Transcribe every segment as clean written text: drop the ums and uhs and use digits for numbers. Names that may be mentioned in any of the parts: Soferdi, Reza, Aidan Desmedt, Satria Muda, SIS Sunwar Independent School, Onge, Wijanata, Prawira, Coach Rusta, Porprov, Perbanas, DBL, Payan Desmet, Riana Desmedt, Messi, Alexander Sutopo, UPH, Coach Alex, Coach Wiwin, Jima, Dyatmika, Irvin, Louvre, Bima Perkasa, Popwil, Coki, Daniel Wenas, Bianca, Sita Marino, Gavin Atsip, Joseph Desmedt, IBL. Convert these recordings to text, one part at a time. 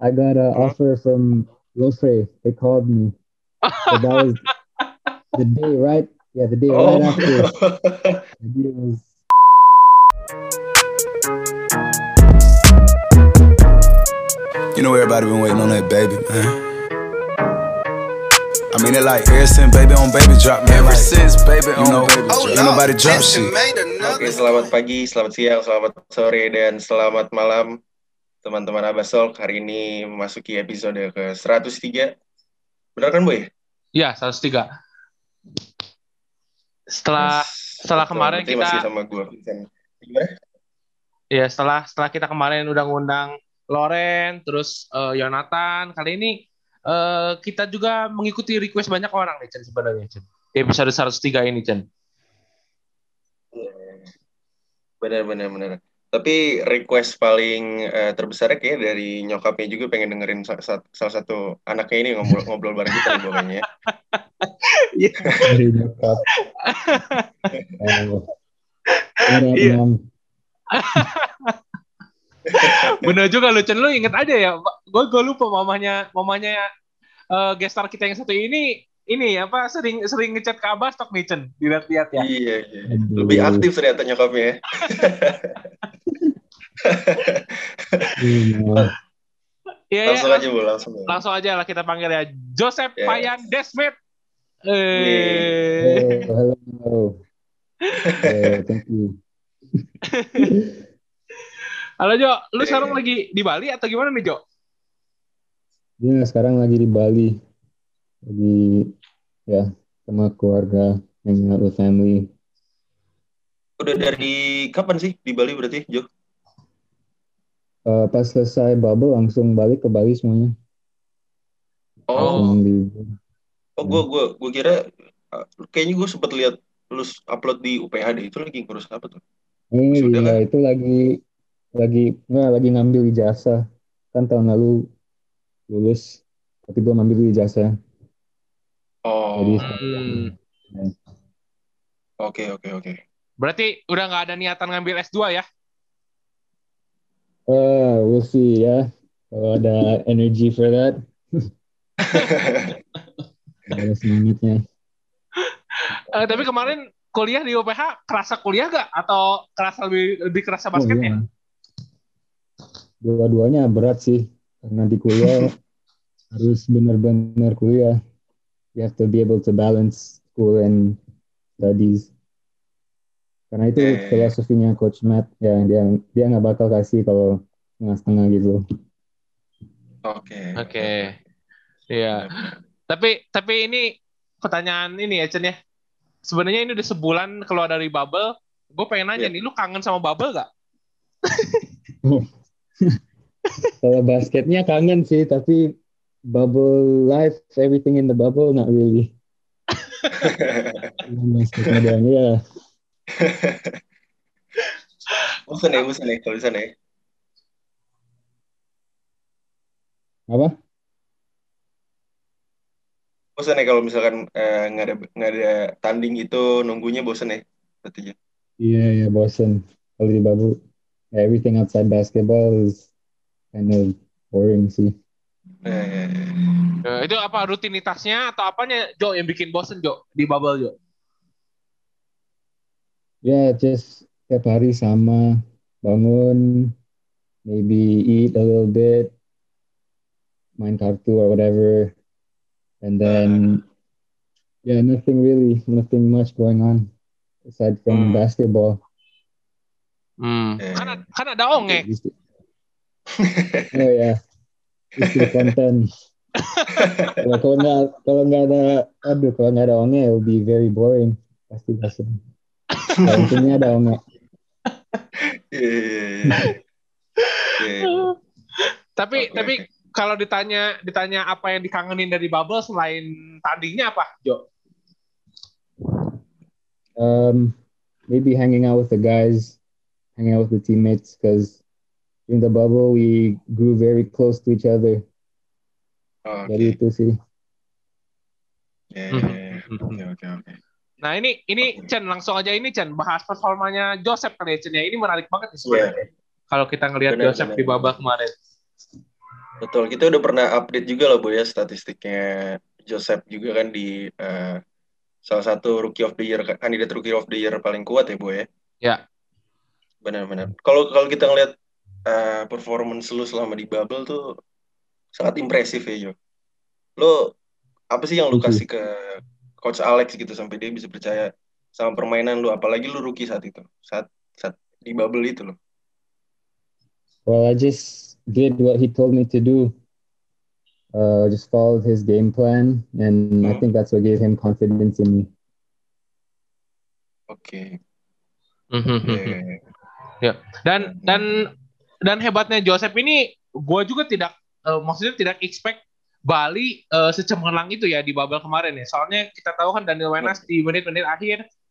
I got an offer from Louvre. They called me. So that was the day, right? Yeah, the day right after. It was. You know everybody been waiting on that baby, man. I mean it like ever since baby on baby drop, man. Ever since baby on baby drop. Ain't nobody drop shit. Oke, selamat pagi, selamat siang, selamat sore, dan selamat malam teman-teman Abasol. Hari ini memasuki episode ke 103. Benar kan, Boy? Iya, 103. Setelah kemarin kita masih sama gua. Gimana? Iya, setelah kita kemarin udah ngundang Loren, terus Yonatan, kali ini kita juga mengikuti request banyak orang nih, Chen, sebenarnya, Chen. Di episode 103 ini, Chen. Benar. Tapi request paling terbesarnya kayaknya dari nyokapnya juga, pengen dengerin salah satu anaknya ini ngobrol bareng kita nih, bapaknya. Iya. Dari nyokap. Iya. Bener juga lu, Chen. Lu inget aja ya, gue lupa mamanya gestar kita yang satu ini apa sering ngechat ke Abastok nih, Chen, dilihat-lihat ya. Iya. Lebih aktif ternyata nyokapnya ya. Ya, langsung aja lah kita panggil ya, Joseph Payan Desmet. Hello. Thank you. Halo Jo, lu sekarang lagi di Bali atau gimana nih, Jo? Iya, sekarang lagi di Bali. Lagi ya sama keluarga, hanging out with family. Udah dari kapan sih di Bali berarti, Jo? Pas selesai bubble langsung balik ke Bali semuanya. Gue kira kayaknya gue sempat lihat lu upload di UPH deh, itu lagi ngurus apa tuh? Iya, itu lagi ngambil ijazah. Kan tahun lalu lulus, tapi belum ngambil ijazah. Oke. Berarti udah nggak ada niatan ngambil S2 ya? We'll see ya. Kalau ada energy for that. Ada semangatnya. Tapi kemarin kuliah di UPH kerasa kuliah gak? Atau kerasa lebih kerasa basketnya? Iya. Dua-duanya berat sih, karena di kuliah harus benar-benar kuliah. You have to be able to balance school and studies. Karena itu filosofinya Coach Matt, ya dia nggak bakal kasih kalau setengah-setengah gitu. Oke. Iya. Tapi ini pertanyaan ini ya, Chen ya. Sebenarnya ini udah sebulan keluar dari bubble. Gue pengen nanya nih, lu kangen sama bubble nggak? Kalau basketnya kangen sih, tapi bubble life, everything in the bubble, not really. Basketnya doang ya. Bosan ya kalau di sana ya. Apa? Bosan ya kalau misalkan nggak ada tanding itu, nunggunya bosan ya? Iya, yeah, bosan kalau di bubble. Everything outside basketball is kind of boring sih. Itu apa rutinitasnya atau apanya, Jo, yang bikin bosen, Jo, di bubble, Jo? Yeah, just tiap hari sama, bangun, maybe eat a little bit, main kartu or whatever, and then nothing much going on aside from basketball. Kan ada ongek. Oh ya, isi konten. Kalau nggak ada ongek, it will be very boring. Pasti bosan. Intinya ada ongek. Tapi kalau ditanya apa yang dikangenin dari bubble selain tandingnya apa, Jo? Maybe hanging out with the guys. Hanging out with the teammates, because in the bubble we grew very close to each other. Jadi itu sih. Oke. Nah ini Chen, langsung aja ini Chen, bahas performanya Joseph kali ya, Chen ya. Ini menarik banget nih sebenarnya. Kalau kita ngelihat Joseph di babak kemarin. Betul, kita udah pernah update juga loh Bu ya statistiknya Joseph juga kan di salah satu Rookie of the Year, kandidat Rookie of the Year paling kuat ya Bu ya. Ya. Benar-benar. Kalau kita ngelihat performance lu selama di bubble tuh sangat impresif ya Jo. Lu apa sih yang lu kasih ke Coach Alex gitu sampai dia bisa percaya sama permainan lu, apalagi lu rookie saat itu, saat di bubble itu loh? Well, I just did what he told me to do. Just followed his game plan, and I think that's what gave him confidence in me. Oke. Ya. Dan hebatnya Joseph ini, gue juga tidak, maksudnya tidak expect Bali secemerlang itu ya di babak kemarin ya. Soalnya kita tahu kan Daniel Wenas di menit-menit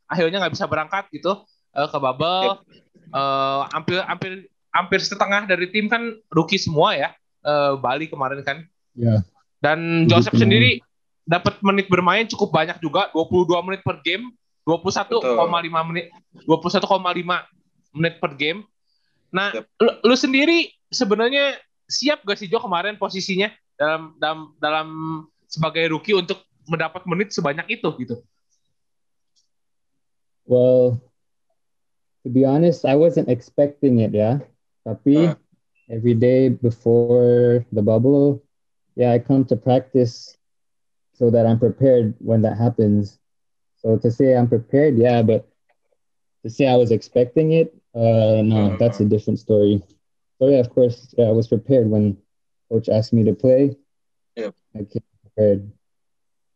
akhirnya nggak bisa berangkat gitu ke babak. Hampir setengah dari tim kan rookie semua ya, Bali kemarin kan. Yeah. Dan Joseph sendiri dapat menit bermain cukup banyak juga, 22 menit per game, 21,5 menit per game. Nah, lu sendiri sebenarnya siap gak sih Jo kemarin posisinya dalam sebagai rookie untuk mendapat menit sebanyak itu gitu? Well, to be honest, I wasn't expecting it ya. Tapi every day before the bubble, yeah, I come to practice so that I'm prepared when that happens. So to say I'm prepared, yeah, but to say I was expecting it, no, that's a different story. So yeah, of course, I was prepared when coach asked me to play. Yep. I came prepared.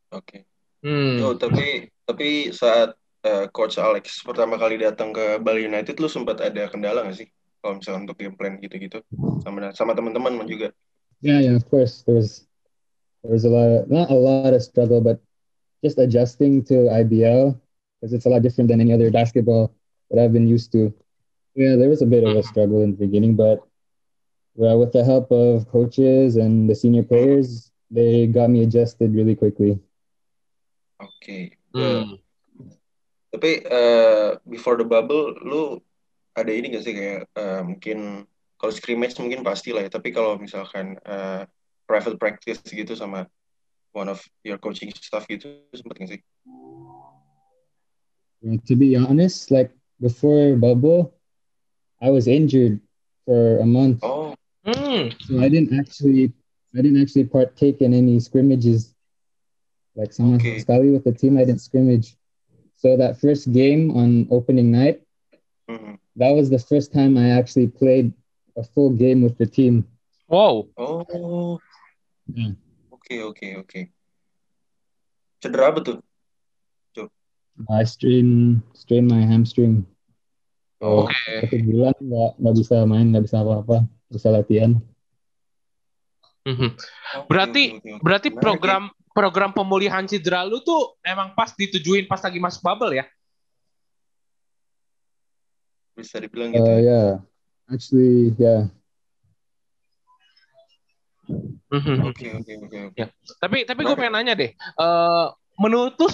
Okay. Oh, tapi saat coach Alex pertama kali datang ke Bali United, lu sempat ada kendala nggak sih? Kalau misalnya untuk game plan gitu-gitu sama teman-teman juga. Yeah, of course there was not a lot of struggle, but just adjusting to IBL because it's a lot different than any other basketball that I've been used to. Yeah, there was a bit of a struggle in the beginning, but with the help of coaches and the senior players, they got me adjusted really quickly. Okay. Tapi before the bubble, lu ada ini nggak sih kayak mungkin kalau scrimmage mungkin pastilah ya, tapi kalau misalkan private practice gitu sama one of your coaching staff gitu sempat nggak sih? To be honest, like before bubble, I was injured for a month. Oh. So I didn't actually partake in any scrimmages. Like sama sekali with the team, I didn't scrimmage. So that first game on opening night, that was the first time I actually played a full game with the team. Wow. Oh. Yeah. Okay. Cedera apa tuh? I strain my hamstring. Oh. Okay. Satu bulan nggak bisa main, nggak bisa apa-apa, bisa latihan. Berarti program pemulihan cedera lu tuh emang pas ditujuin pas lagi masuk bubble ya? Bisa dibilang gitu. Yeah. Actually, yeah. Oke. Ya. Tapi gue pengen nanya deh, menurut tuh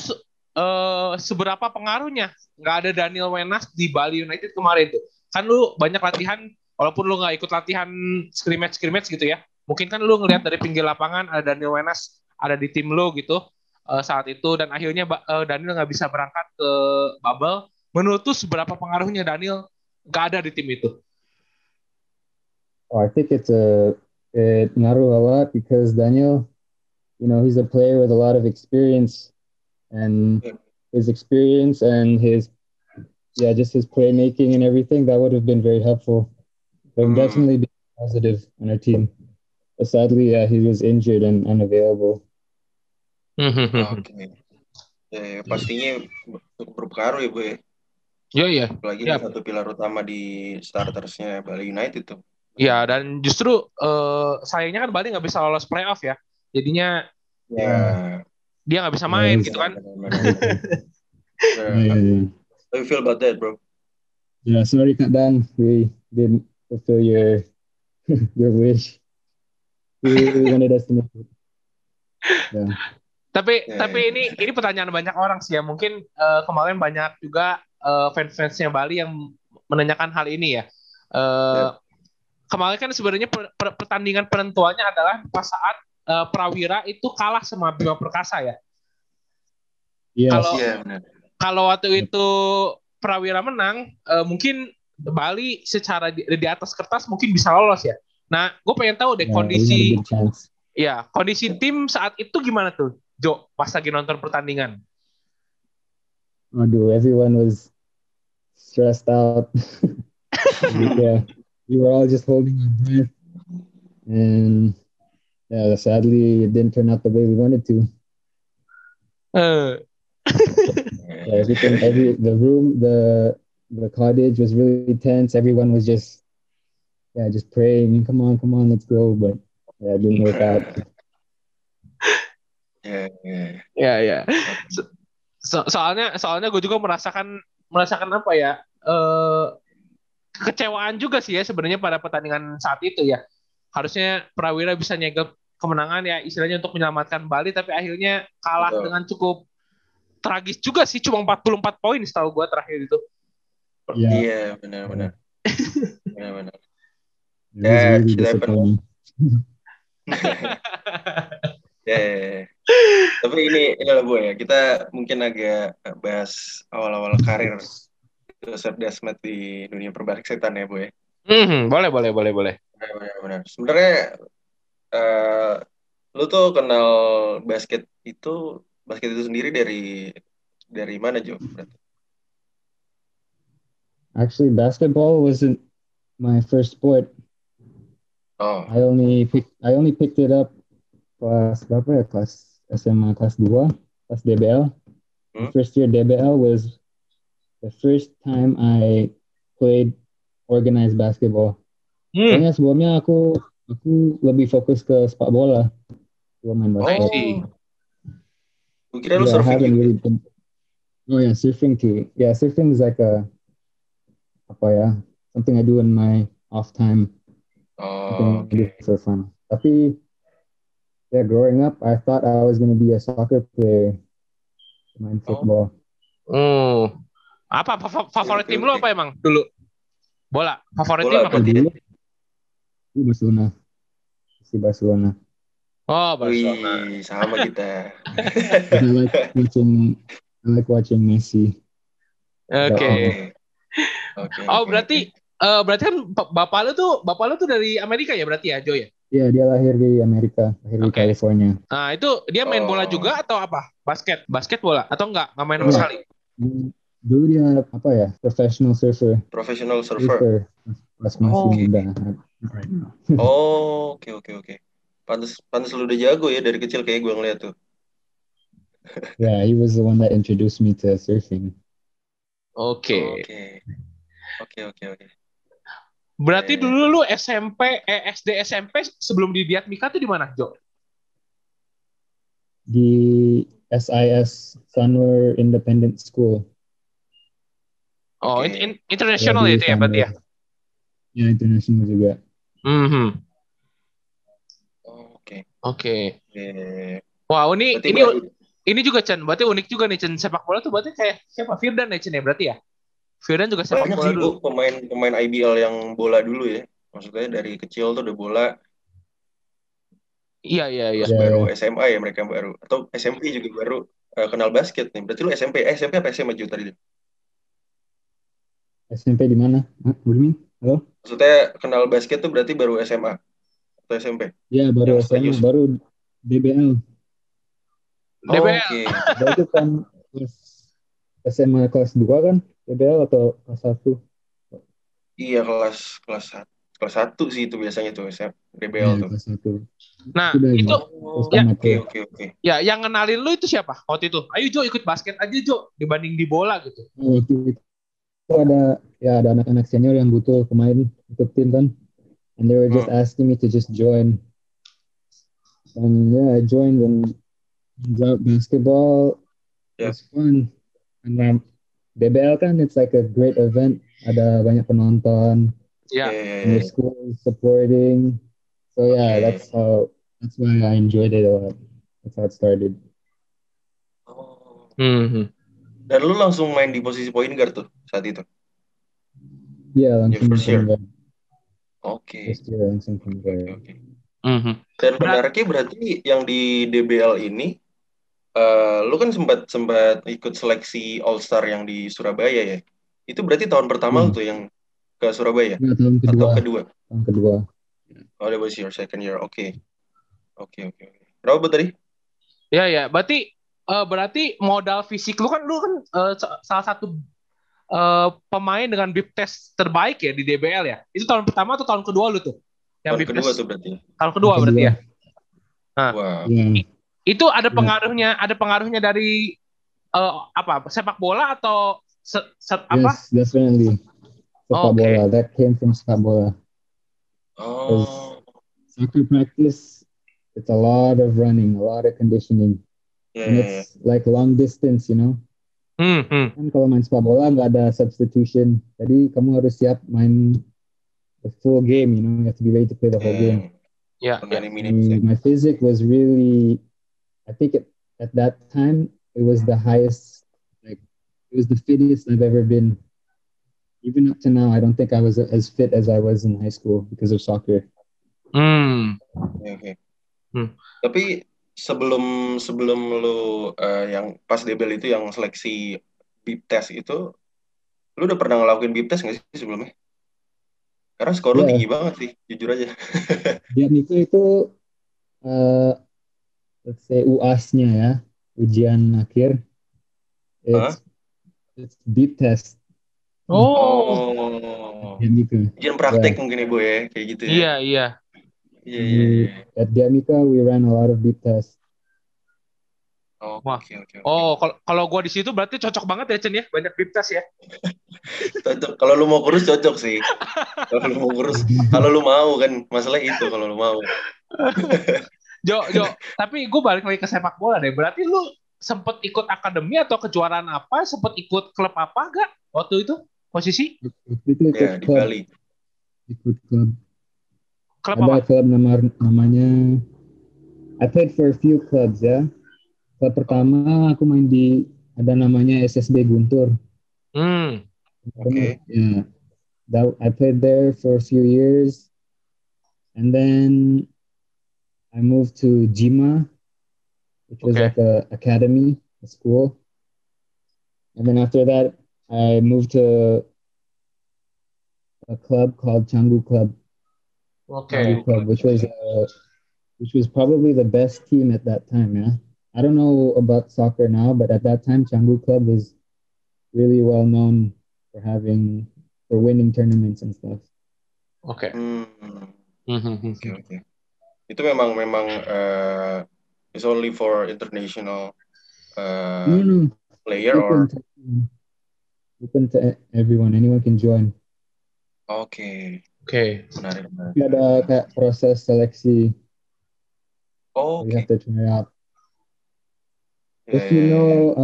seberapa pengaruhnya nggak ada Daniel Wenas di Bali United kemarin tuh? Kan lu banyak latihan, walaupun lu nggak ikut latihan scrimmage gitu ya. Mungkin kan lu ngelihat dari pinggir lapangan ada Daniel Wenas ada di tim lu gitu saat itu, dan akhirnya Daniel nggak bisa berangkat ke bubble. Menurut tuh seberapa pengaruhnya Daniel nggak ada di tim itu? Oh, I think it matters a lot because Daniel, he's a player with a lot of experience, and his experience and his just his playmaking and everything that would have been very helpful. But definitely been positive on our team. But sadly, he was injured and unavailable. Okay. Ya, pastinya berpengaruh ya Bu ya. Iya. Apalagi satu pilar utama di startersnya Bali United tuh. Ya, dan justru sayangnya kan Bali nggak bisa lolos playoff ya, jadinya dia nggak bisa main gitu kan. How do you feel about that, bro? Yeah, sorry Kak Dan, we didn't fulfill your wish. We wanted us to make it. Yeah. Tapi ini pertanyaan banyak orang sih ya, mungkin kemarin banyak juga fans-fansnya Bali yang menanyakan hal ini ya. kemarin kan sebenarnya pertandingan penentuannya adalah pas saat Prawira itu kalah sama Bima Perkasa ya. Kalau waktu itu Prawira menang, mungkin Bali secara di atas kertas mungkin bisa lolos ya. Nah, gue pengen tahu deh kondisi kondisi tim saat itu gimana tuh, Jo, pas lagi nonton pertandingan. Aduh, everyone was stressed out. Yeah, we were all just holding our breath, and yeah, sadly it didn't turn out the way we wanted to. The cottage was really tense. Everyone was just praying, come on, let's go. But yeah, it didn't work out. Yeah. Soalnya gue juga merasakan apa ya? Kekecewaan juga sih ya sebenarnya pada pertandingan saat itu ya. Harusnya Prawira bisa nyegel kemenangan ya, istilahnya untuk menyelamatkan Bali, tapi akhirnya kalah dengan cukup tragis juga sih, cuma 44 poin setahu gue terakhir itu. Iya, benar-benar. Benar-benar. Ya, kita pernah. Tapi ini lah gue ya. Kita mungkin agak bahas awal-awal karir Joseph Desmedt di dunia perbasketball ya, Bu ya. Boleh. Benar. Sebenarnya lu tuh kenal basket itu sendiri dari mana, Jo? Actually, basketball wasn't my first sport. Oh. I only picked it up kelas berapa ya? Kelas SMA kelas 2, kelas DBL. The first year DBL was the first time I played organized basketball. Karena sebelumnya aku lebih fokus ke sepak bola. Gua main basketball. Gue kira lu surfing. Oh yeah, surfing too. Yeah, surfing is like something I do in my off time. Oh, okay. For fun. Tapi, yeah, growing up, I thought I was going to be a soccer player. Main football. Oh. Apa favorit tim lu apa emang dulu? Bola. Favorit tim apa? Barcelona. Oh, Barcelona. Wih, sama kita. I like watching Messi. Oke. Okay. Berarti kan bapak lu tuh dari Amerika ya berarti ya, Jo ya? Iya, dia lahir di Amerika, di California. Nah, itu dia main bola juga atau apa? Basket bola atau enggak main sama sekali? Dulu dia professional surfer. Oke. Pantas lu udah jago ya dari kecil kayak gue ngeliat tuh. Yeah, he was the one that introduced me to surfing. Oke. Berarti dulu lu SD SMP sebelum di Dyatmika tuh di mana, Jo? Di SIS Sunwar Independent School. Oh, international ya, itu ya berarti ya? Ya, international juga. Oke. Wow, ini juga Chan, berarti unik juga nih Chan, sepak bola tuh berarti kayak siapa? Firdan ya Chan ya berarti ya? Firdan juga sepak bola dulu. Pemain IBL yang bola dulu ya. Maksudnya dari kecil tuh udah bola. Iya. Baru SMA ya mereka baru. Atau SMP juga baru kenal basket nih. Berarti lu SMP apa SMA juga tadi? SMP di mana? Budimin? Halo? Maksudnya kenal basket tuh berarti baru SMA atau SMP? Iya, baru SMA, baru DBL. Berarti kan SMA kelas 2 kan? DBL atau kelas 1? Iya, kelas 1 sih itu biasanya tuh SM DBL tuh. Kelas 1. Nah, itu. Ya, yang kenalin lu itu siapa? Waktu itu. Ayo Jo ikut basket aja Jo dibanding di bola gitu. Itu ada anak-anak senior yang butuh pemain untuk tim kan. And they were just asking me to just join. And yeah, I joined and basketball. Yeah. It was fun. And DBL kan, it's like a great event. Ada banyak penonton. Yeah. School supporting. So yeah, that's why I enjoyed it a lot. That's how it started. Dan lu langsung main di posisi point guard tuh saat itu? Iya, langsung. Your first year. Oke. Oke. Dan benarnya berarti yang di DBL ini, lu kan sempat ikut seleksi All Star yang di Surabaya ya? Itu berarti tahun pertama lu tuh yang ke Surabaya? Ya, tahun kedua. Atau kedua? Tahun kedua. Oh, that was your second year. Oke. Berapa tadi? Ya. Berarti modal fisik lu kan salah satu pemain dengan bip test terbaik ya di DBL ya. Itu tahun pertama atau tahun kedua lu tuh? Yang tahun kedua tuh berarti. Tahun kedua berarti ya. Nah. Wow. Itu ada pengaruhnya dari sepak bola atau apa? Yes, definitely. Sepak bola. That came from sepak bola. Oh. Soccer practice, it's a lot of running, a lot of conditioning. Yeah. And it's like long distance, you know. Kan kalau main sepak bola nggak ada substitution. Jadi kamu harus siap main the full game, you know. You have to be ready to play the whole game. Yeah. My physique was really, I think at that time it was the highest, like it was the fittest I've ever been. Even up to now, I don't think I was as fit as I was in high school because of soccer. Okay. Tapi sebelum lo yang pas DBL itu yang seleksi bip test itu, lo udah pernah ngelakuin bip test nggak sih sebelumnya? Karena skor lo tinggi banget sih, jujur aja. Dyatmika itu let's say UAS-nya ya, ujian akhir. It's bip test. Oh. Ujian praktek mungkin ya, Bu ya, kayak gitu ya. Iya. At Dyatmika we ran a lot of bip test. Okay. Oh, kalau gua di situ berarti cocok banget ya, Cen ya, banyak bip test ya. Cocok. Kalau lu mau kurus cocok sih. Kalau lu mau kan, masalah itu kalau lu mau. Jo, tapi gua balik lagi ke sepak bola deh. Berarti lu sempet ikut akademi atau kejuaraan apa? Sempet ikut klub apa enggak waktu itu? Posisi? Ya, di Bali. Ikut klub. Klub apa? Ada klub namanya... I played for a few clubs ya. Klub pertama aku main di... Ada namanya SSB Guntur. Okay. Yeah. I played there for a few years. And then... I moved to Jima. Which was like a academy, a school. And then after that... I moved to a club called Canggu Club. Canggu Club, which was probably the best team at that time. Yeah, I don't know about soccer now, but at that time, Canggu Club was really well known for winning tournaments and stuff. Okay. Itu memang it's only for international player or. Open to everyone. Anyone can join. Okay. Menarik. Ada kayak proses seleksi. You have to try out. If you know,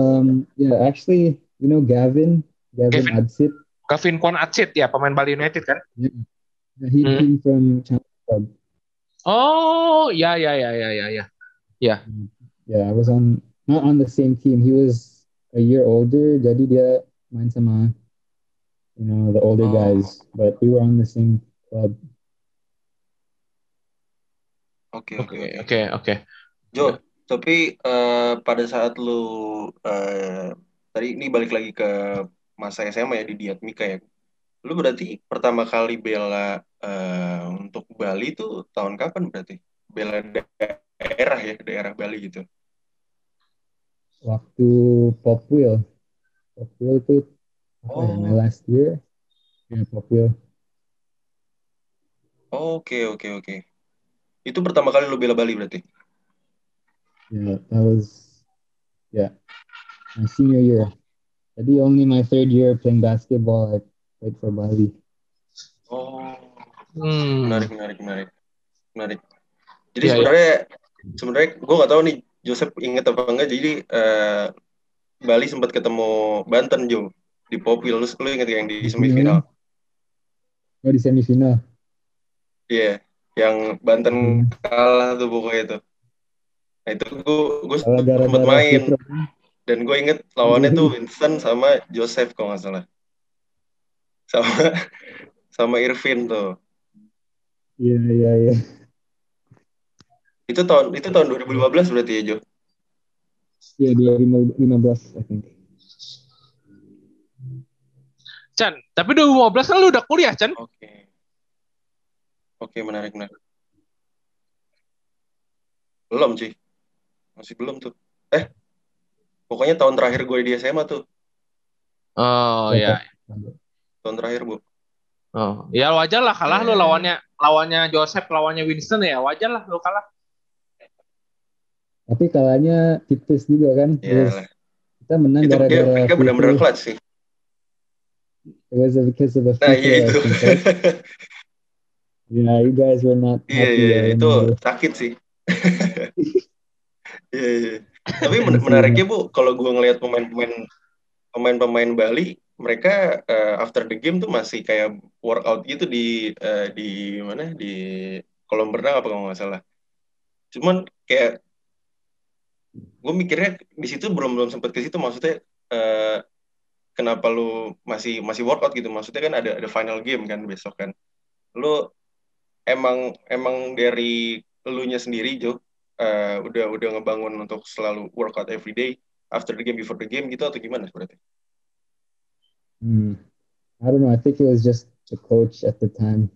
actually, you know Gavin Atsip. Gavin Atsip ya, pemain Bali United kan? Yeah. He came from China Club. Yeah. Yeah, I was not on the same team. He was a year older, jadi dia main sama, you know, the older guys, but we were on the same club. Okay. Jo, tapi pada saat lu tadi ini balik lagi ke masa SMA ya di Dyatmika ya, lu berarti pertama kali bela untuk Bali itu tahun kapan berarti? Bela daerah ya, daerah Bali gitu. Waktu Popwil. Popwil itu my last year. Ya, Popwil. Oke. Itu pertama kali lu bela Bali berarti? Ya, that was my senior year. Jadi only my third year playing basketball I played for Bali. Menarik. Jadi sebenarnya gue nggak tahu nih Joseph inget apa enggak. Jadi Bali sempat ketemu Banten Jo di Popwil, lu ingat yang di semifinal? Oh, di semifinal. Iya, yang Banten kalah tuh pokoknya itu. Nah itu gue sempat main dan gue inget lawannya tuh Winston sama Joseph kalau nggak salah, sama Irvin tuh. Iya. Itu tahun 2015 berarti ya, Jo? Iya, 2015 I think. Chan, tapi 2015 kan lu udah kuliah, Chan? Oke, menarik. Belum, cuy. Masih belum tuh. Pokoknya tahun terakhir gue di SMA tuh. Oh, iya. Tahun terakhir, Bu. Oh, ya wajar lah kalah lo lawannya Joseph, lawannya Winston ya, wajar lah lo kalah. Tapi kalahnya tipis juga kan. Iya. Kita menang itu gara-gara mereka benar-benar clutch sih. It was because of the nah, iya itu. Yeah, you guys were not. Iya, itu sakit sih. Iya. Tapi menariknya, Bu, kalau gua ngelihat pemain-pemain Bali, mereka after the game tuh masih kayak workout gitu di mana, di kolam renang apa kalau nggak salah. Cuman kayak gue mikirnya di situ belum sempat ke situ, maksudnya kenapa lu masih workout gitu, maksudnya kan ada final game kan besok kan. Lu emang dari elunya sendiri, Jo, udah ngebangun untuk selalu workout every day after the game, before the game gitu, atau gimana berarti? I don't know. I think it was just the coach at the time.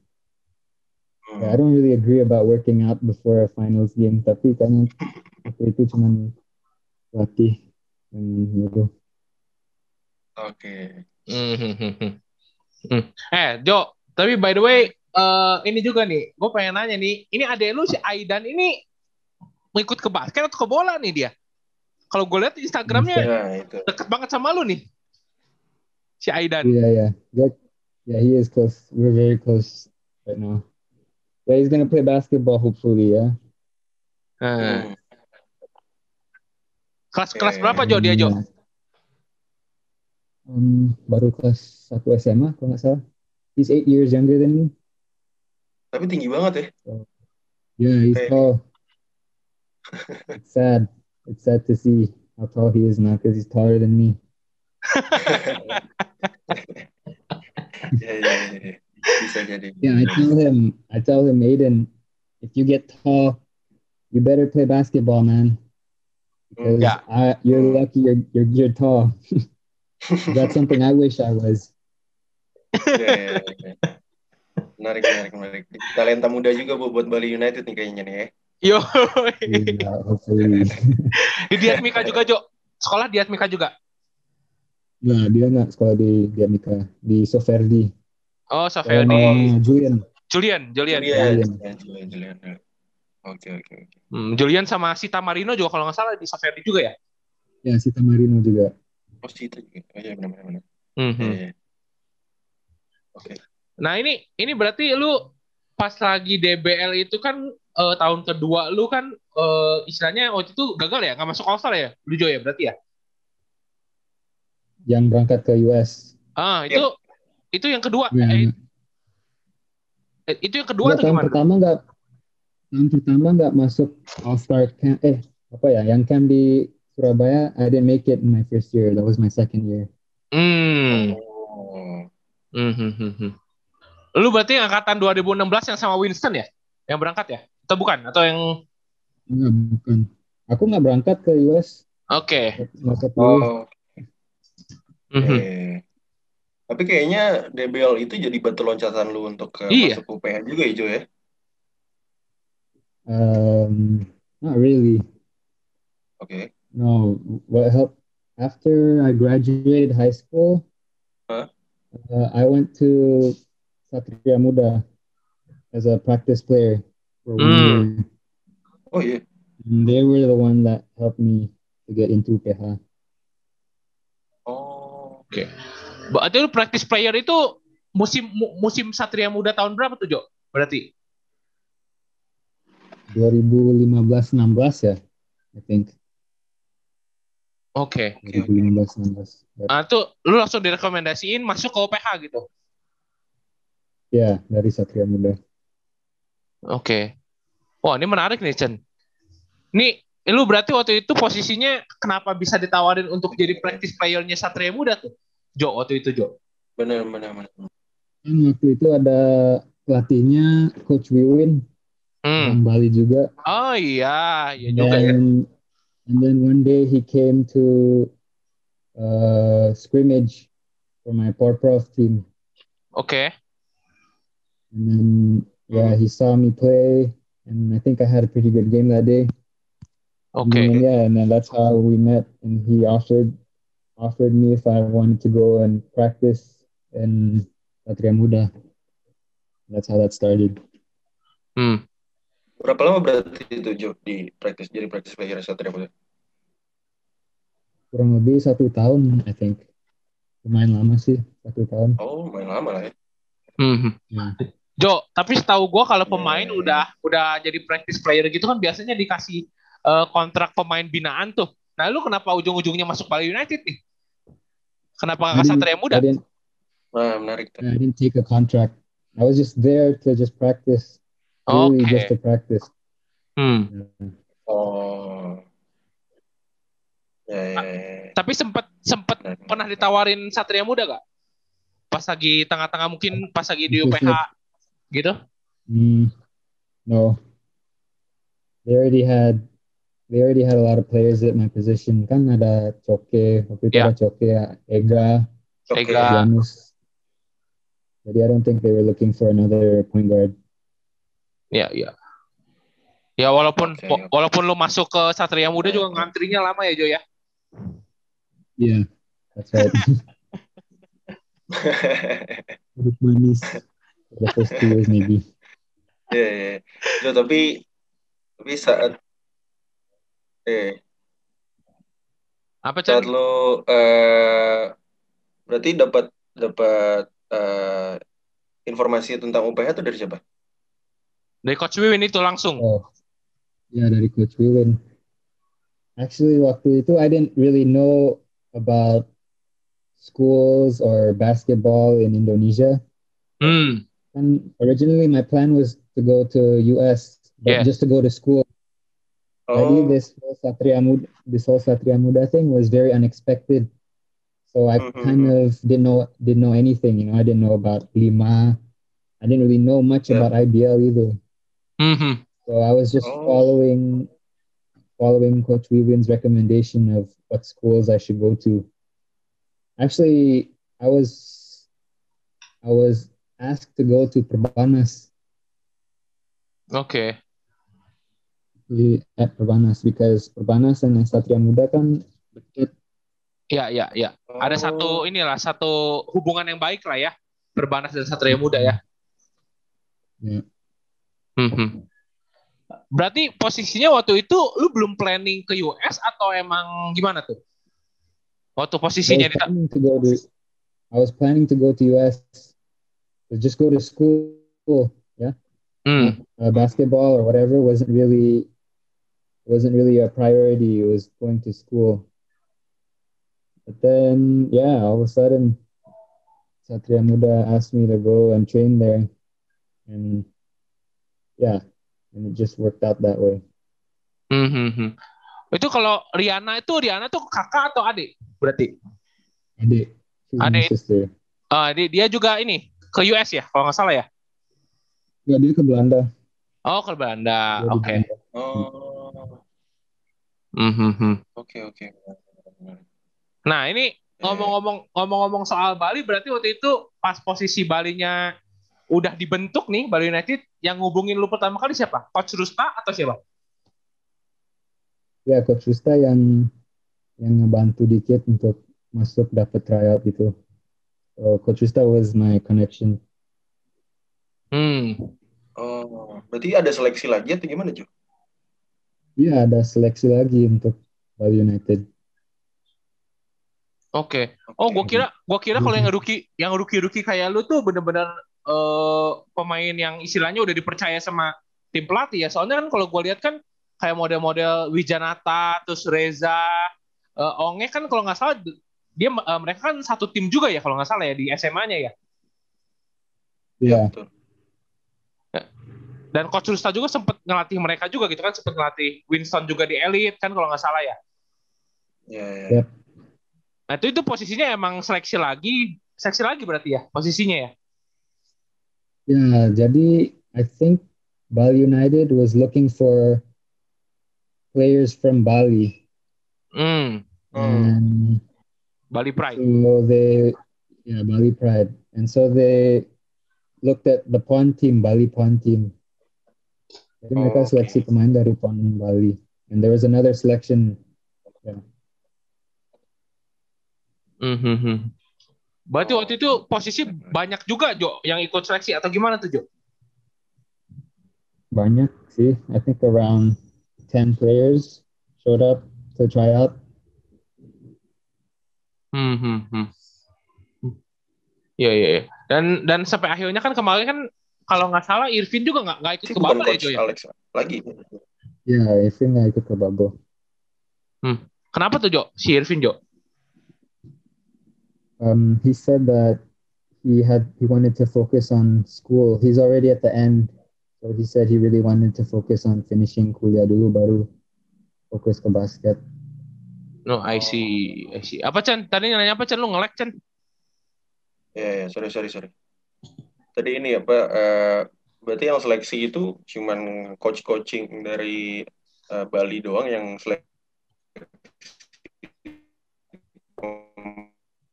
Yeah, I don't really agree about working out before a finals game. Tapi kayaknya itu cuma latih dan gitu. Oke. Jo, tapi by the way, ini juga nih, gue pengen nanya nih. Ini adek lu si Aidan ini mengikut ke basket atau ke bola nih dia? Kalau gue lihat Instagramnya deket banget sama lu nih. Si Aidan. Yeah. He is close. We're very close right now. But he's gonna play basketball hopefully, yeah. Kelas berapa Jo dia, Jo? Baru kelas 1 SMA kalau nggak salah. He's 8 years younger than me. Tapi tinggi banget ya. Yeah, he's tall. It's sad to see how tall he is now because he's taller than me. Yeah. Bisa jadi. Yeah, I tell him, Aidan, if you get tall, you better play basketball, man. Because you're lucky you're tall. That's something I wish I was. Yeah. Menarik. Talenta muda juga buat Bali United nih kayaknya nih ya. Yo. Di Dyatmika juga, Jo. Sekolah Dyatmika juga. Nah, dia nggak sekolah di Bianca, di Soferdi. Oh, Soferdi. Julian. Oke. Julian sama Sita Marino juga kalau nggak salah di Soferdi juga ya? Ya, Sita Marino juga. Oh, Sita juga. Oh iya, benar. Yeah. Oke. Nah, ini berarti lu pas lagi DBL itu kan tahun kedua lu kan istilahnya waktu itu gagal ya, nggak masuk All-Star ya? Lu Jo ya berarti ya? Yang berangkat ke US. Itu yang kedua. Ya. Itu yang kedua atau gimana? Tahun pertama nggak masuk All-Star Camp. Yang camp di Surabaya, I didn't make it in my first year. That was my second year. Lu berarti angkatan 2016 yang sama Winston ya? Yang berangkat ya? Atau bukan? Atau yang... Enggak, bukan. Aku nggak berangkat ke US. Oke. Tapi kayaknya DBL itu jadi batu loncatan lu untuk masuk UPH juga ya, Jo ya? Not really. Okay. No, what helped after I graduated high school? I went to Satria Muda as a practice player for 1 year. Oh yeah. And they were the one that helped me to get into UPH. Oke. Berarti lu practice player itu musim Satria Muda tahun berapa tuh, Jo? Berarti 2015-16 ya, I think. Oke. 2015-16. Nah, tuh lu langsung direkomendasiin masuk ke UPH gitu. Ya, dari Satria Muda. Oke. Wah, ini menarik nih, Chen. Nih lu berarti waktu itu posisinya kenapa bisa ditawarin untuk jadi practice player-nya Satria Muda tuh, Jo, waktu itu, Jo? Benar. Waktu itu ada pelatihnya Coach Wiwin from Bali juga. Oh iya, iya juga. And then one day he came to scrimmage for my Porprov team. Okay. And then yeah, he saw me play, and I think I had a pretty good game that day. Okay. And then, yeah, and then that's how we met, and he offered me if I wanted to go and practice in Satria Muda. That's how that started. Berapa lama berarti itu Jo di practice, jadi practice player Satria Muda? Kurang lebih 1 tahun, I think. Lumayan lama sih, 1 tahun. Oh, lumayan lama lah ya. Nah. Jo, tapi setahu gue kalau pemain udah jadi practice player gitu kan biasanya dikasih kontrak pemain binaan tuh. Nah, lu kenapa ujung-ujungnya masuk Bali United nih? Kenapa nggak ke Satria Muda? Wah, menarik. I didn't take a contract. I was just there to just practice. Really just to practice. Yeah. Oh. Yeah. Tapi sempat pernah ditawarin Satria Muda gak? Pas lagi tengah-tengah mungkin pas lagi di UPH gitu? No. They already had a lot of players at my position. Kan ada Coki, waktu itu ada Coki, Ega. Janus. Jadi I don't think they were looking for another point guard. Ya. Ya walaupun lu masuk ke Satria Muda juga ngantrinya lama ya Jo ya. Iya, that's right. Udah manis. The first 2 years maybe. Iya. Jo tapi saat apa saat lu berarti dapat informasi tentang UPH itu dari siapa? Dari Coach Wiwin itu langsung. Ya, dari Coach Wiwin. Actually waktu itu I didn't really know about schools or basketball in Indonesia. And originally my plan was to go to US, but just to go to school. I knew this whole Satria Muda thing was very unexpected. So I kind of didn't know anything. You know, I didn't know about Lima. I didn't really know much about IBL either. So I was just following Coach Wiwin's recommendation of what schools I should go to. Actually, I was asked to go to Perbanas. Okay. At Perbanas, because Perbanas and Satria Muda kan dekat. Ya. Ada satu hubungan yang baik lah ya. Perbanas dan Satria Muda ya. Ya. Berarti posisinya waktu itu lu belum planning ke US atau emang gimana tuh? Waktu posisinya I was planning to go to US to just go to school, yeah. Basketball or whatever wasn't really a priority. It was going to school. But then all of a sudden Satria Muda asked me to go and train there. And and it just worked out that way. Itu kalau Riana tuh kakak atau adik? Berarti? Adik. Dia juga ini ke US ya, kalau nggak salah ya? Nggak, dia ke Belanda. Oh, ke Belanda. Oke. Oh. Oke. Nah, ini ngomong-ngomong soal Bali, berarti waktu itu pas posisi Balinya udah dibentuk nih Bali United, yang ngubungin lu pertama kali siapa? Coach Rusta atau siapa? Ya, Coach Rusta yang ngebantu dikit untuk masuk dapet tryout gitu. So, Coach Rusta was my connection. Oh, berarti ada seleksi lagi atau gimana, Jo? Iya, ada seleksi lagi untuk Bali United. Oke. Oh, gua kira kalau yang rookie kayak lu tuh bener-bener pemain yang istilahnya udah dipercaya sama tim pelatih ya. Soalnya kan kalau gue lihat kan kayak model-model Wijanata, terus Reza, Onge kan kalau nggak salah dia mereka kan satu tim juga ya kalau nggak salah ya di SMA-nya ya. Iya. Yeah. Dan Coach Rusta juga sempat ngelatih mereka juga gitu kan, sempat ngelatih Winston juga di elite kan kalau nggak salah ya. Iya. Yeah. Nah itu posisinya emang seleksi lagi berarti ya posisinya ya. Yeah, jadi I think Bali United was looking for players from Bali. And Bali Pride. So they, yeah, Bali Pride. And so they looked at the PON team, Bali PON team. Jadi mereka seleksi pemain dari PON Bali. And there was another selection. Yeah. Mm-hmm. Berarti waktu itu posisi banyak juga, Jo, yang ikut seleksi atau gimana tuh, Jo? Banyak sih. I think around 10 players showed up to try out. Iya, iya, iya. Dan sampai akhirnya kan kemarin kan kalau nggak salah Irvin juga nggak ikut ke Babel ya, Jo, ya? Alex lagi. Iya, Irvin nggak ikut ke Babel. Kenapa tuh, Jo? Si Irvin, Jo? He said that he wanted to focus on school. He's already at the end. So he said he really wanted to focus on finishing kuliah dulu baru fokus ke basket. No, I see, I see. Apa, Chan? Tadi nanya apa, Chan? Lu nge-lag, Chan? Ya, sorry. Tadi ini apa, berarti yang seleksi itu cuman coaching dari Bali doang yang seleksi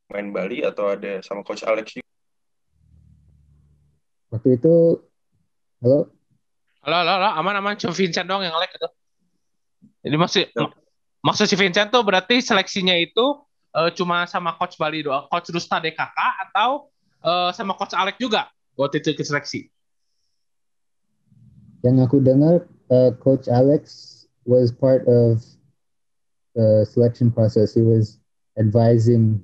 main Bali atau ada sama Coach Alex? Waktu itu, halo, aman, cuma Vincent doang yang nge-lag itu. Jadi maksud si Vincent tuh berarti seleksinya itu cuma sama Coach Bali doang, Coach Rusta DKK atau sama Coach Alex juga waktu itu ke seleksi? Yang aku dengar Coach Alex was part of the selection process. He was advising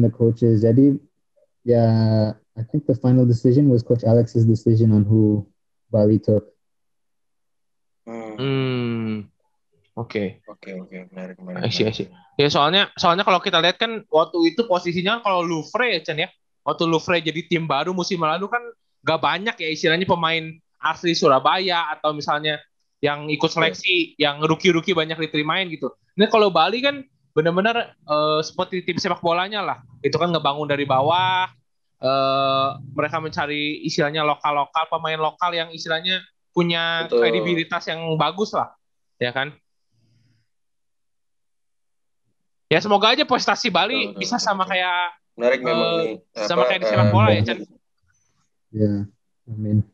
the coaches. Jadi ya, I think the final decision was Coach Alex's decision on who Bali took. Oke, menarik. Asik. Ya soalnya kalau kita lihat kan waktu itu posisinya kalau Louvre ya, Chan ya. Waktu Louvre jadi tim baru musim lalu kan gak banyak ya istilahnya pemain asli Surabaya atau misalnya yang ikut seleksi, yang rookie banyak diterimain gitu. Ini kalau Bali kan benar-benar seperti tim sepak bolanya lah. Itu kan ngebangun dari bawah. Mereka mencari istilahnya lokal pemain lokal yang istilahnya punya kredibilitas yang bagus lah, ya kan? Ya semoga aja prestasi Bali bisa sama kayak menarik memang nih. Sama kayak di sepak bola ya, Chan. Ya, amin.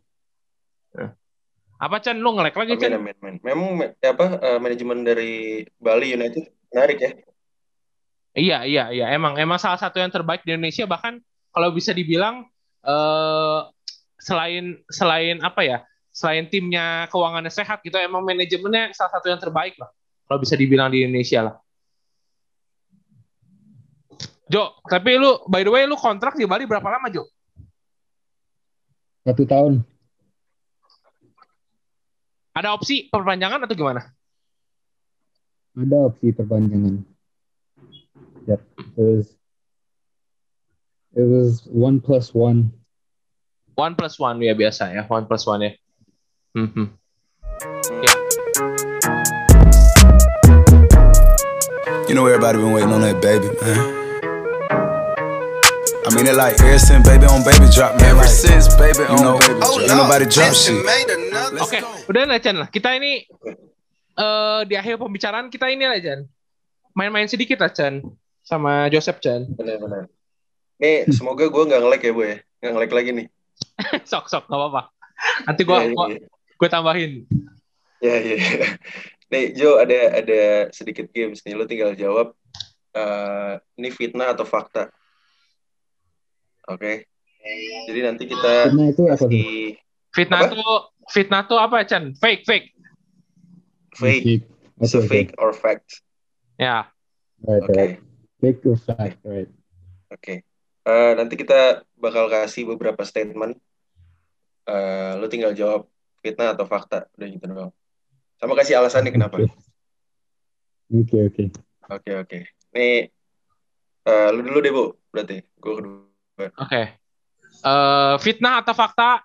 Apa, Chan, lu nge-lag lagi, Chan? Amin. Memang manajemen dari Bali United menarik ya. Iya, emang salah satu yang terbaik di Indonesia, bahkan kalau bisa dibilang selain apa ya? Selain timnya keuangannya sehat gitu, emang manajemennya salah satu yang terbaik lah. Kalau bisa dibilang di Indonesia lah. Jo, tapi lu, by the way, lu kontrak di Bali berapa lama, Jo? 1 tahun. Ada opsi perpanjangan atau gimana? Ada opsi perpanjangan. Yep. It was 1+1. 1+1 ya biasa ya, 1+1 ya. Yeah. You know everybody been waiting on that baby, man. I mean it like ever since baby on baby drop, man. Ever like, since baby on know, baby drop. Ain't nobody drop shit. Okay, udah lah, Chan lah. Kita ini di akhir pembicaraan kita ini lah, Chan. Main-main sedikit lah, Chan. Sama Joseph, Chan. Benar. Nih, semoga gue nggak nge-lag ya, Bu ya. Nggak nge-lag lagi nih. Sok, nggak apa-apa. Nanti gue tambahin. Iya. Nih, Jo, ada sedikit games nih. Lo tinggal jawab. Ini fitnah atau fakta? Oke. Jadi nanti kita fitnah itu apa? Fitnah itu apa, Chan? Fake. Fake. It's a fake or fact. Ya. Yeah. Right, okay. Fake or fact, right. Oke. Nanti kita bakal kasih beberapa statement. Lo tinggal jawab fitnah atau fakta, udah gitu doang. Sama kasih alasannya kenapa. Oke. Nih lo dulu deh, Bu. Berarti gue kedua. Oke. Fitnah atau fakta,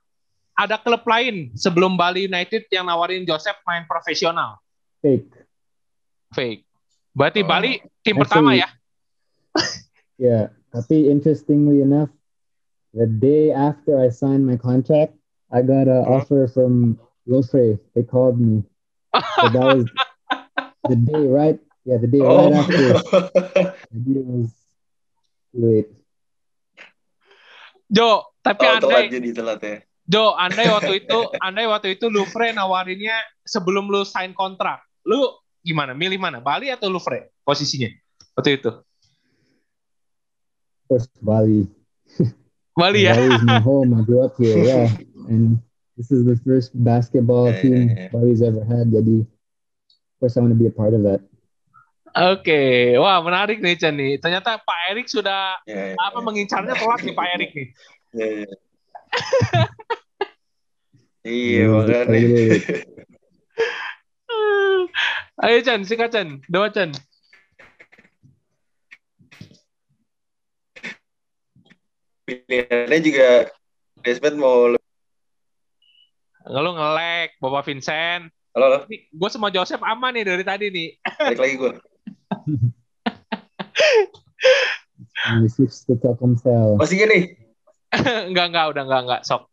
ada klub lain sebelum Bali United yang nawarin Joseph main profesional? Fake. Berarti Bali tim pertama ya? Ya, yeah, tapi interestingly enough, The day after I signed my contract, I got an offer from Louvre. They called me. So that was the day, right? Yeah, the day right after. It was late. Jo, tapi andai waktu itu Louvre nawarinnya sebelum lu sign kontrak, lu gimana? Milih mana? Bali atau Louvre posisinya waktu itu? First Bali. Bali ya. Bali is my home. I grew up here, yeah. And this is the first basketball team Bali's ever had. Jadi, of course, I want to be a part of that. Oke, wah menarik nih Chan nih. Ternyata Pak Erik sudah mengincarnya telat nih Pak Erik nih. Iya, makanya. Ayo Chan, singkat Chan, doa Chan. Pilihannya juga Desmedt mau. Lalu nge-lag Bapak Vincent. Halo. Gue sama Joseph aman nih dari tadi nih. Balik lagi gue. Masih gini? Enggak, udah enggak, sok.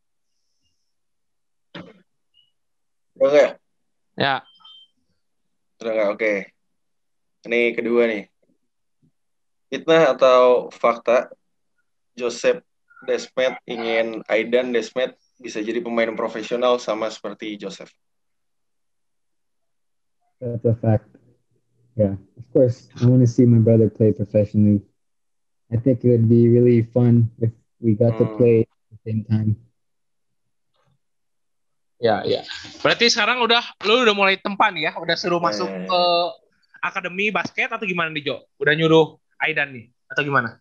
Udah enggak? Ya. Udah enggak, oke. Ini kedua nih. Fitnah atau fakta, Joseph Desmedt ingin Aidan Desmet bisa jadi pemain profesional sama seperti Joseph. That's a fact. Yeah, of course. I want to see my brother play professionally. I think it would be really fun if we got to play at the same time. Ya. Berarti sekarang lu udah mulai tempan ya? Udah suruh masuk ke akademi basket atau gimana nih, Jo? Udah nyuruh Aidan nih atau gimana?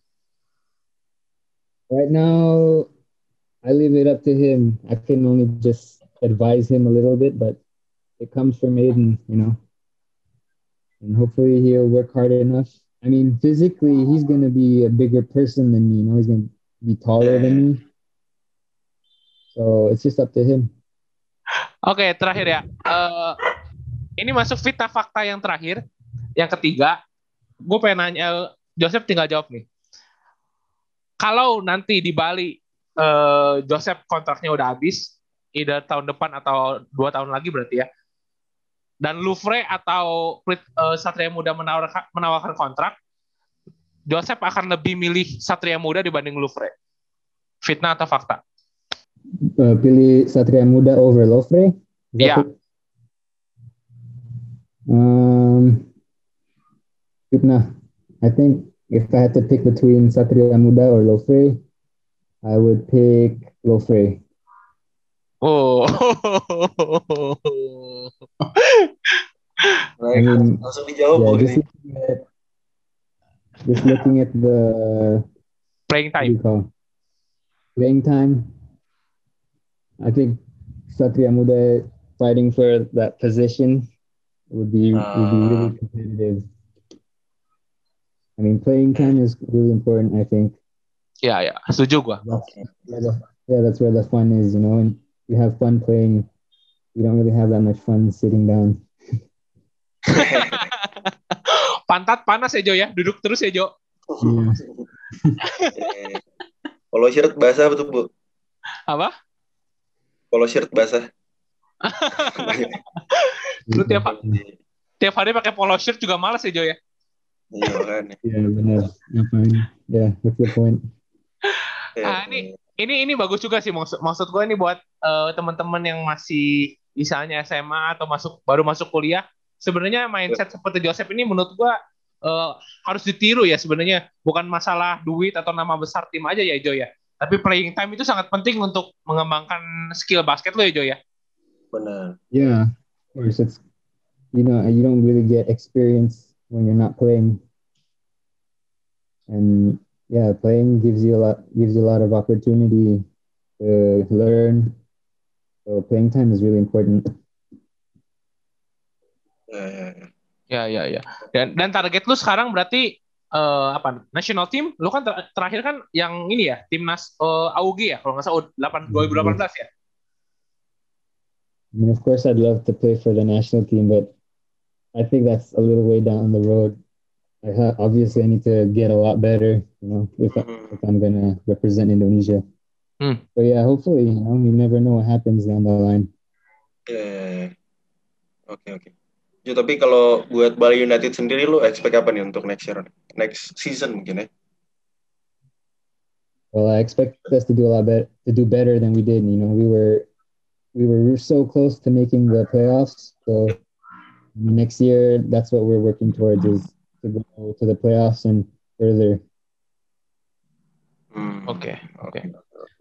Right now, I leave it up to him. I can only just advise him a little bit, but it comes from Aidan, you know. And hopefully he'll work hard enough. I mean, physically, he's going to be a bigger person than me. You know, he's going to be taller than me. So, it's just up to him. Oke, terakhir ya. Ini masuk fitnah fakta yang terakhir. Yang ketiga, gue pengen nanya, Joseph tinggal jawab nih. Kalau nanti di Bali, Joseph kontraknya udah habis, either tahun depan atau 2 tahun lagi berarti ya. Dan Louvre atau Satria Muda menawarkan kontrak, Joseph akan lebih milih Satria Muda dibanding Louvre. Fitnah atau fakta? Pilih Satria Muda over Louvre? Iya. Fitnah. I think if I had to pick between Satria Muda or Louvre, I would pick Louvre. Langsung dijawab. Just looking at the playing time. I think Satria Muda fighting for that position would be really competitive. I mean, playing time is really important. I think. Yeah. Setuju gua. That's where the fun is, you know. And we have fun playing. We don't really have that much fun sitting down. Pantat panas ya Jo ya, duduk terus ya Jo. Polo shirt basah betul Bu. Apa? Polo shirt basah. Lu tiap hari pakai polo shirt juga malas ya Jo ya. Iya kan. Iya benar. Ngapain? Ya, that's the point. Ini bagus juga sih, maksud gue ini buat teman-teman yang masih misalnya SMA atau baru masuk kuliah. Sebenarnya mindset seperti Joseph ini menurut gue harus ditiru ya sebenarnya. Bukan masalah duit atau nama besar tim aja ya Jo ya. Tapi playing time itu sangat penting untuk mengembangkan skill basket lo ya Jo ya. Benar. Yeah, of course. It's, you know, you don't really get experience when you're not playing. And yeah, playing gives you a lot of opportunity to learn. So playing time is really important. Ya. Dan target lu sekarang berarti national team? Lu kan terakhir kan yang ini ya, timnas AUG ya kalau nggak salah 2018 ya. I mean, of course I'd love to play for the national team, but I think that's a little way down the road. Obviously, I need to get a lot better, you know, if I'm gonna represent Indonesia. But yeah, hopefully, you know, you never know what happens down the line. Yeah. Okay. Jo, tapi kalau buat Bali United sendiri, lo expect apa nih untuk next year, next season mungkin ya? Well, I expect us to do better than we did. You know, we were so close to making the playoffs. So next year, that's what we're working towards, is to go to the playoffs and further. Oke.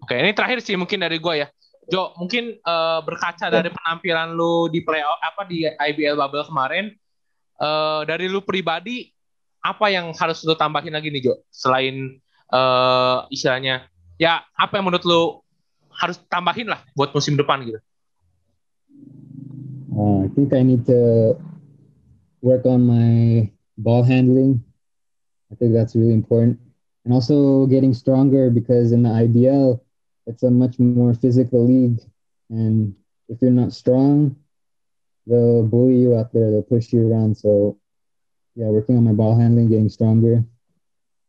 Ini terakhir sih mungkin dari gue ya, Jo. Mungkin berkaca dari penampilan lu di playoff apa di IBL bubble kemarin, dari lu pribadi apa yang harus lu tambahin lagi nih, Jo? Selain istilahnya ya, apa yang menurut lu harus tambahin lah buat musim depan gitu? I think I need to work on my ball handling. I think that's really important, and also getting stronger, because in the IBL it's a much more physical league, and if you're not strong, they'll bully you out there, they'll push you around. So yeah, working on my ball handling, getting stronger.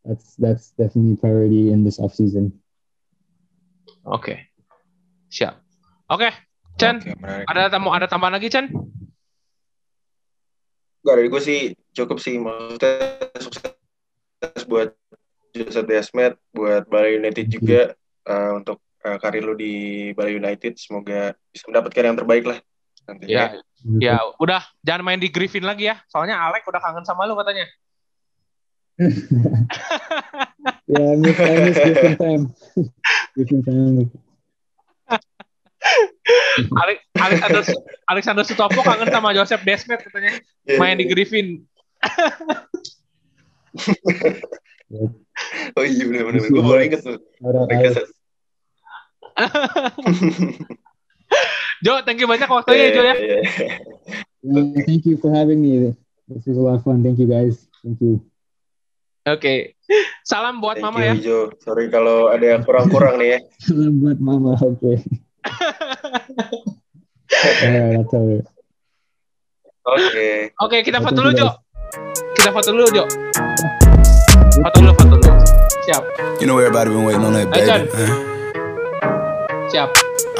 That's definitely priority in this off season. Oke. Siap. Oke, Chan. Ada tambahan lagi, Chan? Enggak, dari gue sih cukup sih. Maksudnya sukses buat Joseph Desmedt, buat Bali United juga, untuk karir lo di Bali United, semoga bisa mendapatkan yang terbaik lah nantinya. Ya, udah jangan main di Griffin lagi ya. Soalnya Alex udah kangen sama lo katanya. Ya, miss time. Alexander Sutopo kangen sama Joseph Desmedt katanya, main di Griffin. Oh iya, benar. Gue baru inget tuh. Jo, thank you banyak waktunya, Jo ya. Thank you for having me. This was a lot of fun. Thank you guys. Thank you. Oke. Salam buat Mama ya. Jo. Sorry kalau ada yang kurang-kurang nih ya. Salam buat Mama, oke. Oke, kita foto dulu, Jo. Foto dulu. Siap. You know everybody been waiting on that, baby. Siap.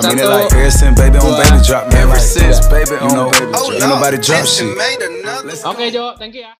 I mean it like ever since baby on baby drop, man. Ever since baby on baby drop. Ain't nobody drop shit. Oke, Jo. Thank you ya.